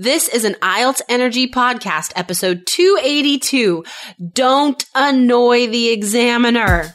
This is an IELTS Energy Podcast, episode 282. Don't annoy the examiner.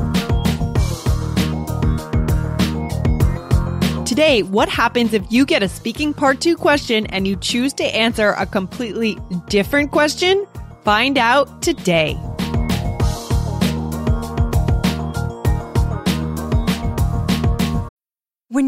Today, what happens if you get a speaking part 2 question and you choose to answer a completely different question? Find out today. When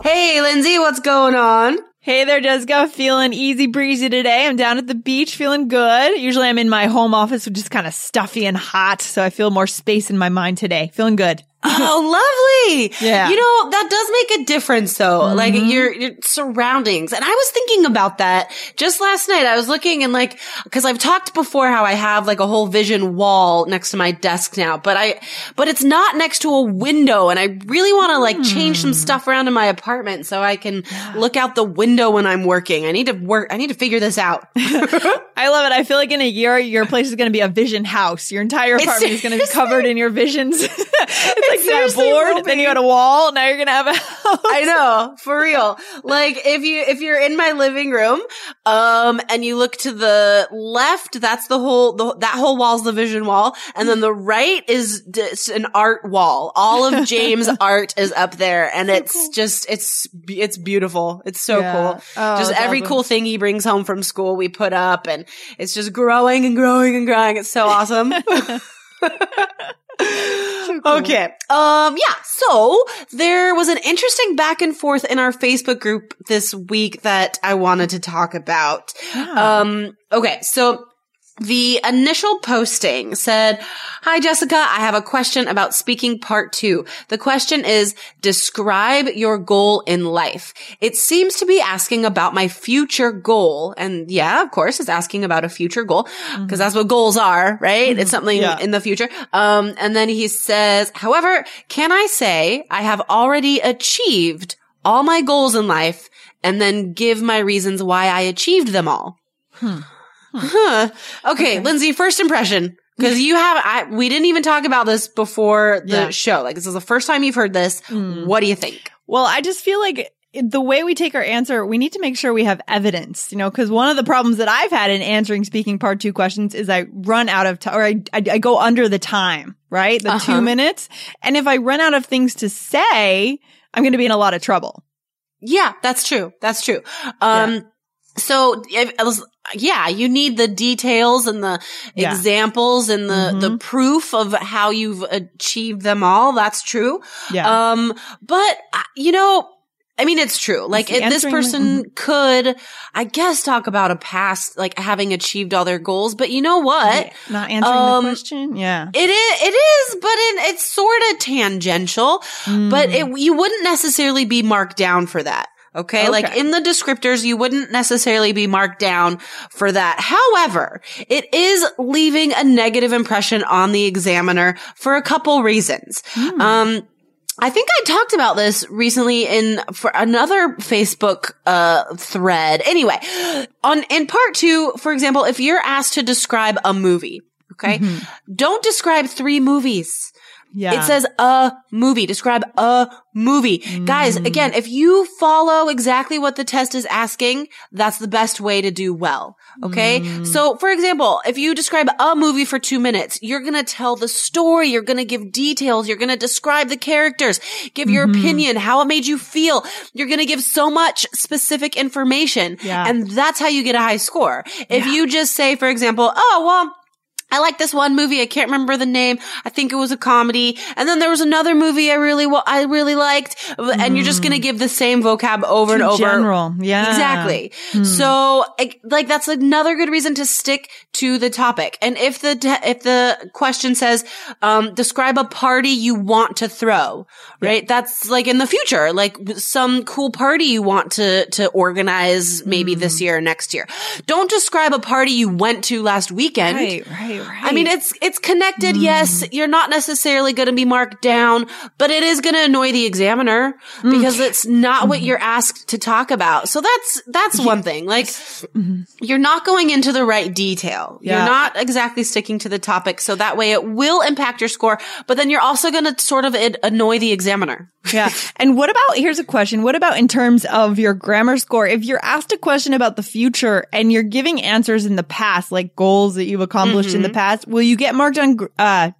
Hey, Lindsay, what's going on? Hey there, Jessica. Feeling easy breezy today. I'm down at the beach feeling good. Usually I'm in my home office, which is kind of stuffy and hot, so I feel more space in my mind today. Feeling good. Oh, lovely. Yeah. You know, that does make a difference though. Mm-hmm. Like your surroundings. And I was thinking about that just last night. I was looking and like, cause I've talked before how I have like a whole vision wall next to my desk now, but it's not next to a window. And I really want to like change some stuff around in my apartment so I can look out the window when I'm working. I need to figure this out. I love it. I feel like in a year, your place is going to be a vision house. Your entire apartment is going to be covered in your visions. Like you had a board, then you had a wall, now you're going to have a house. I know, for real. Like if you're in my living room, and you look to the left, that's that whole wall's the vision wall. And then the right is an art wall. All of James' art is up there. And it's beautiful. It's so cool. Oh, just every awesome. Cool thing he brings home from school, we put up and it's just growing and growing and growing. It's so awesome. So cool. Okay. So there was an interesting back and forth in our Facebook group this week that I wanted to talk about. Yeah. So the initial posting said, "Hi, Jessica. I have a question about speaking part 2. The question is, describe your goal in life. It seems to be asking about my future goal." And yeah, of course, it's asking about a future goal because that's what goals are, right? Mm-hmm. It's something in the future. And then he says, "However, can I say I have already achieved all my goals in life and then give my reasons why I achieved them all?" Okay, Lindsay, first impression, because you have, we didn't even talk about this before the show. Like, this is the first time you've heard this. What do you think? Well, I just feel like the way we take our answer, we need to make sure we have evidence, you know, because one of the problems that I've had in answering speaking part 2 questions is I run out of time, or I go under the time, right? The 2 minutes. And if I run out of things to say, I'm going to be in a lot of trouble. Yeah, that's true. That's true. So, you need the details and the examples and the proof of how you've achieved them all. That's true. Yeah. But, you know, I mean, it's true. Like, this person could, I guess, talk about a past, like, having achieved all their goals. But you know what? Yeah, not answering the question? Yeah. It is, but it's sort of tangential. But you wouldn't necessarily be marked down for that. Okay? Like in the descriptors, you wouldn't necessarily be marked down for that. However, it is leaving a negative impression on the examiner for a couple reasons. I think I talked about this recently for another Facebook thread. Anyway, in part 2, for example, if you're asked to describe a movie, okay? Don't describe 3 movies. Yeah. It says a movie. Describe a movie. Guys, again, if you follow exactly what the test is asking, that's the best way to do well. Okay. So for example, if you describe a movie for 2 minutes, you're going to tell the story. You're going to give details. You're going to describe the characters, give your opinion, how it made you feel. You're going to give so much specific information. Yeah. And that's how you get a high score. If you just say, for example, oh, well, I like this one movie. I can't remember the name. I think it was a comedy. And then there was another movie I really liked. And you're just going to give the same vocab over and over. General. Yeah. Exactly. So like that's another good reason to stick to the topic. And if the question says, describe a party you want to throw, right? Yeah. That's like in the future, like some cool party you want to organize maybe this year or next year. Don't describe a party you went to last weekend. Right. I mean, it's connected. Yes, you're not necessarily going to be marked down, but it is going to annoy the examiner because it's not what you're asked to talk about. So that's one thing. Like you're not going into the right detail. Yeah. You're not exactly sticking to the topic. So that way it will impact your score, but then you're also going to sort of annoy the examiner. Yeah. And here's a question. What about in terms of your grammar score? If you're asked a question about the future and you're giving answers in the past, like goals that you've accomplished in the past, will you get marked on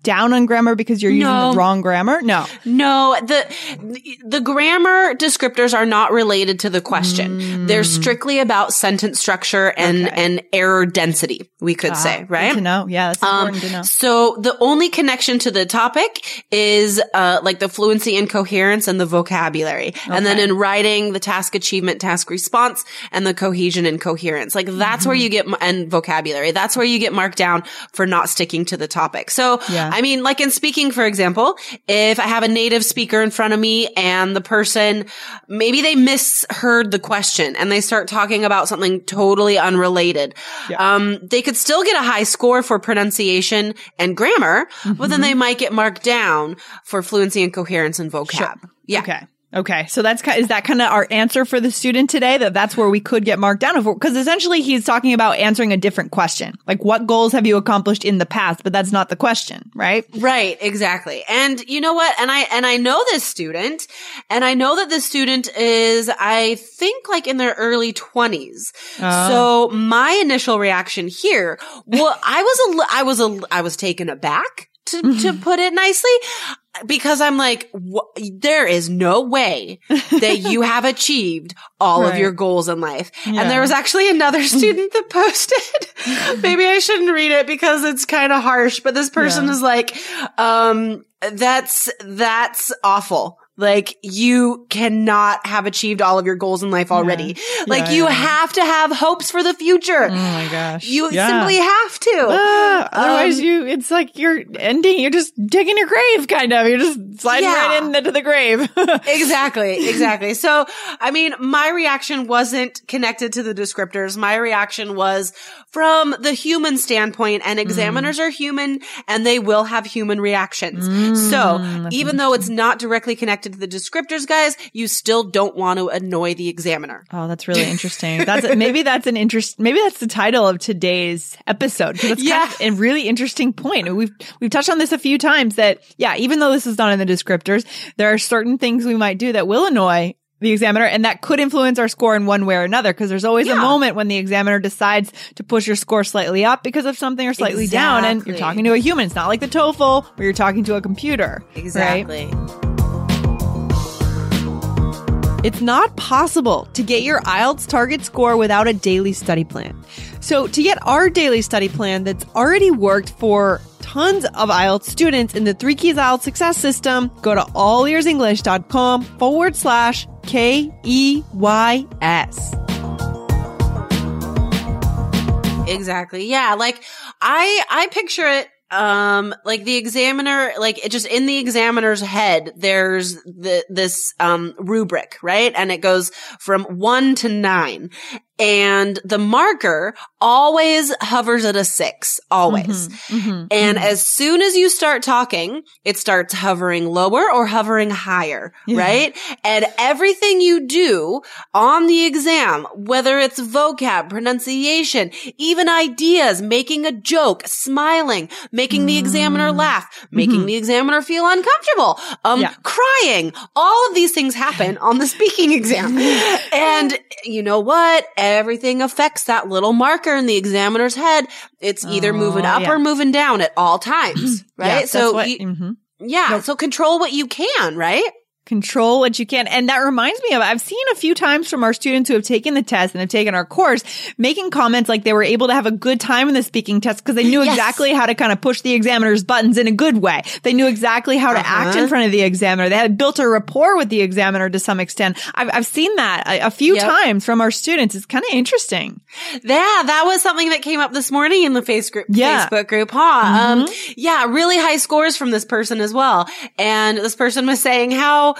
down on grammar because you're using the wrong grammar? No. The grammar descriptors are not related to the question. They're strictly about sentence structure and and error density, we could say, right? Good to know. Yeah, that's important to know. So the only connection to the topic is like the fluency and coherence and the vocabulary. And then in writing, the task achievement, task response, and the cohesion and coherence. Like that's where you get and vocabulary. That's where you get marked down for not sticking to the topic. So, I mean, like in speaking, for example, if I have a native speaker in front of me and the person, maybe they misheard the question and they start talking about something totally unrelated. Yeah. They could still get a high score for pronunciation and grammar, but then they might get marked down for fluency and coherence and vocab. Sure. Yeah. Okay. So is that kind of our answer for the student today? That's where we could get marked down for, because essentially he's talking about answering a different question. Like what goals have you accomplished in the past? But that's not the question, right? Right. Exactly. And you know what? And I know this student, and I know that this student is, I think, like in their early 20s. So my initial reaction here, well, I was taken aback, to put it nicely. Because I'm like, there is no way that you have achieved all of your goals in life. Yeah. And there was actually another student that posted, maybe I shouldn't read it because it's kind of harsh, but this person is like, that's awful. Like, you cannot have achieved all of your goals in life already. Yeah. Like, you have to have hopes for the future. Oh, my gosh. You simply have to. Otherwise, it's like you're ending. You're just digging your grave, kind of. You're just sliding right into the grave. Exactly. So, I mean, my reaction wasn't connected to the descriptors. My reaction was from the human standpoint, and examiners are human, and they will have human reactions. So, even though it's not directly connected to the descriptors, guys, you still don't want to annoy the examiner. Oh, that's really interesting. Maybe that's the title of today's episode. That's kind of a really interesting point. We've touched on this a few times that, even though this is not in the descriptors, there are certain things we might do that will annoy the examiner, and that could influence our score in one way or another, because there's always a moment when the examiner decides to push your score slightly up because of something or slightly down, and you're talking to a human. It's not like the TOEFL where you're talking to a computer. Exactly. Right? It's not possible to get your IELTS target score without a daily study plan. So to get our daily study plan that's already worked for tons of IELTS students in the 3 Keys IELTS Success System, go to allearsenglish.com/KEYS. Exactly. Yeah. Like I picture it. Like the examiner, like it just in the examiner's head, there's this rubric, right? And it goes from 1 to 9. and the marker always hovers at a 6, always. And as soon as you start talking, it starts hovering lower or hovering higher, right? And everything you do on the exam, whether it's vocab, pronunciation, even ideas, making a joke, smiling, making the examiner laugh, making the examiner feel uncomfortable, crying, all of these things happen on the speaking exam. And you know what? Everything affects that little marker in the examiner's head. It's either moving up or moving down at all times, right? So control what you can, right? Control what you can. And that reminds me of, I've seen a few times from our students who have taken the test and have taken our course, making comments like they were able to have a good time in the speaking test because they knew exactly how to kind of push the examiner's buttons in a good way. They knew exactly how to act in front of the examiner. They had built a rapport with the examiner to some extent. I've seen that a few times from our students. It's kind of interesting. Yeah, that was something that came up this morning in the Facebook group, huh? Really high scores from this person as well. And this person was saying how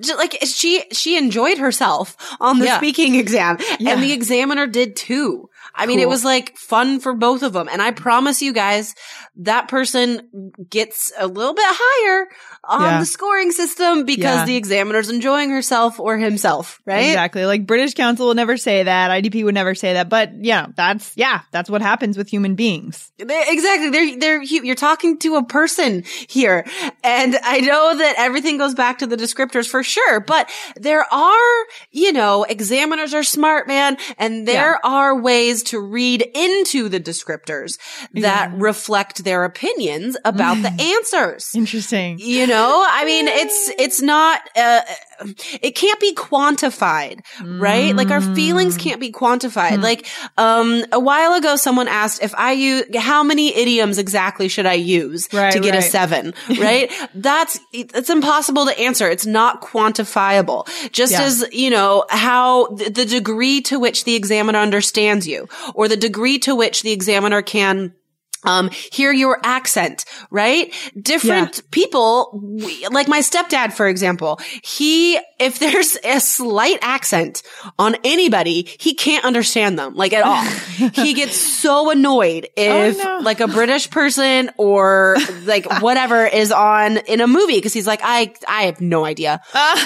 just like she enjoyed herself on the speaking exam, and the examiner did too. I mean, it was like fun for both of them. And I promise you guys, that person gets a little bit higher on the scoring system because the examiner's enjoying herself or himself, right? Exactly. Like British Council will never say that. IDP would never say that. But that's what happens with human beings. Exactly. You're talking to a person here. And I know that everything goes back to the descriptors for sure. But there are, examiners are smart, man. And there are ways to read into the descriptors that reflect their opinions about the answers. Interesting. I mean, it's not, it can't be quantified, right? Like our feelings can't be quantified. Like, a while ago, someone asked if I use, how many idioms exactly should I use to get a 7, right? It's impossible to answer. It's not quantifiable. Just as, how the degree to which the examiner understands you or the degree to which the examiner can hear your accent, right? Different people, like my stepdad, for example, if there's a slight accent on anybody, he can't understand them, like at all. He gets so annoyed if like a British person or like whatever is on in a movie, because he's like, I have no idea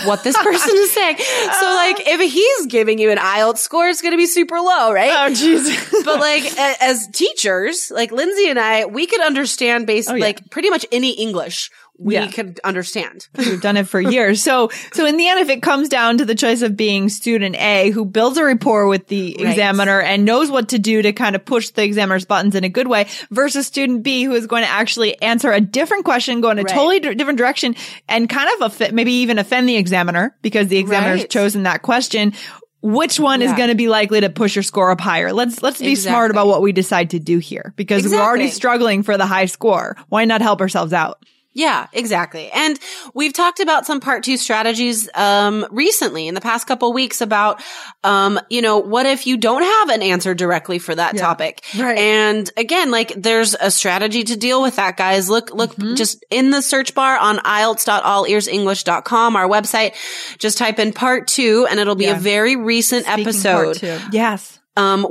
what this person is saying. So like if he's giving you an IELTS score, it's going to be super low, right? Oh, jeez. But like as teachers, like Lindsay and I, we could understand like pretty much any English we could understand. We've done it for years. So in the end, if it comes down to the choice of being student A, who builds a rapport with the examiner and knows what to do to kind of push the examiner's buttons in a good way, versus student B, who is going to actually answer a different question, go in a totally different direction, and kind of maybe even offend the examiner because the examiner has chosen that question. Which one is going to be likely to push your score up higher? Let's be smart about what we decide to do here, because we're already struggling for the high score. Why not help ourselves out? Yeah, exactly. And we've talked about some part 2 strategies recently in the past couple of weeks about what if you don't have an answer directly for that topic? Right. And again, like there's a strategy to deal with that, guys. Look just in the search bar on IELTS.allearsenglish.com, our website, just type in part 2 and it'll be a very recent episode. Part 2. Yes. And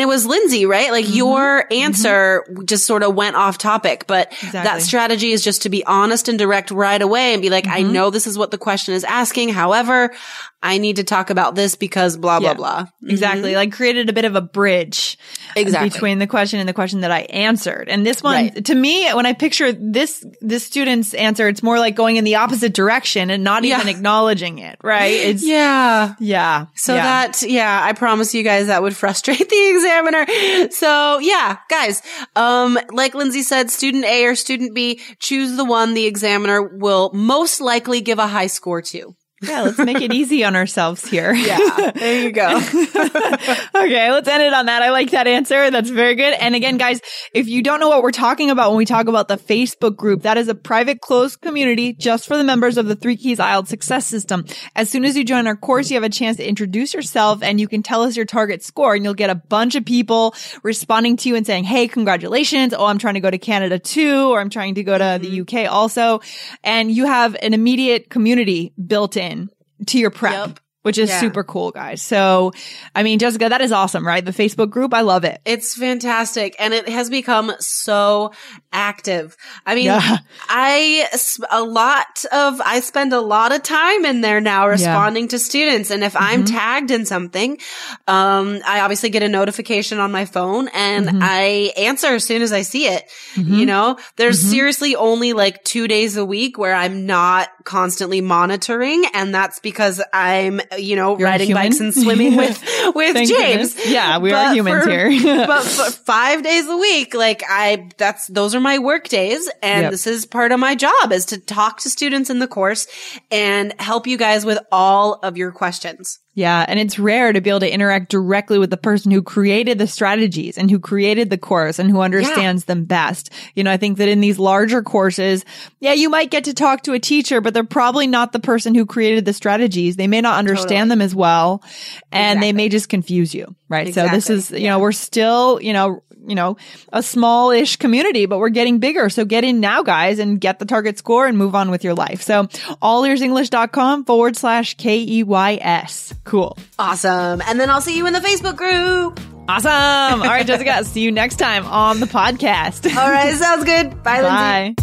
it was Lindsay, right? Like your answer just sort of went off topic, but that strategy is just to be honest and direct right away and be like, I know this is what the question is asking. However, I need to talk about this because blah, blah, blah. Exactly. Like created a bit of a bridge between the question and the question that I answered. And this one, to me, when I picture this student's answer, it's more like going in the opposite direction and not even acknowledging it, right? It's So I promise you guys that would frustrate the examiner. So guys, like Lindsay said, student A or student B, choose the one the examiner will most likely give a high score to. Yeah, let's make it easy on ourselves here. Yeah, there you go. Okay, let's end it on that. I like that answer. That's very good. And again, guys, if you don't know what we're talking about when we talk about the Facebook group, that is a private closed community just for the members of the 3 Keys IELTS Success System. As soon as you join our course, you have a chance to introduce yourself and you can tell us your target score, and you'll get a bunch of people responding to you and saying, hey, congratulations. Oh, I'm trying to go to Canada too, or I'm trying to go to the UK also. And you have an immediate community built in to your prep. Yep. which is super cool, guys. So, I mean, Jessica, that is awesome, right? The Facebook group, I love it. It's fantastic. And it has become so active. I mean, I spend a lot of time in there now responding to students. And if I'm tagged in something, I obviously get a notification on my phone and I answer as soon as I see it. You know, there's seriously only like 2 days a week where I'm not constantly monitoring. And that's because I'm, you know, you're riding bikes and swimming with James. Goodness. Yeah, we are humans here. But for 5 days a week, like those are my work days. And this is part of my job, is to talk to students in the course and help you guys with all of your questions. Yeah. And it's rare to be able to interact directly with the person who created the strategies and who created the course and who understands them best. You know, I think that in these larger courses, you might get to talk to a teacher, but they're probably not the person who created the strategies. They may not understand them as well, and they may just confuse you, right? Exactly. So this is, you know, we're still, you know, a small-ish community, but we're getting bigger. So get in now, guys, and get the target score and move on with your life. So allearsenglish.com/KEYS. Cool. Awesome. And then I'll see you in the Facebook group. Awesome. All right, Jessica, see you next time on the podcast. All right. Sounds good. Bye, Lindsay. Bye.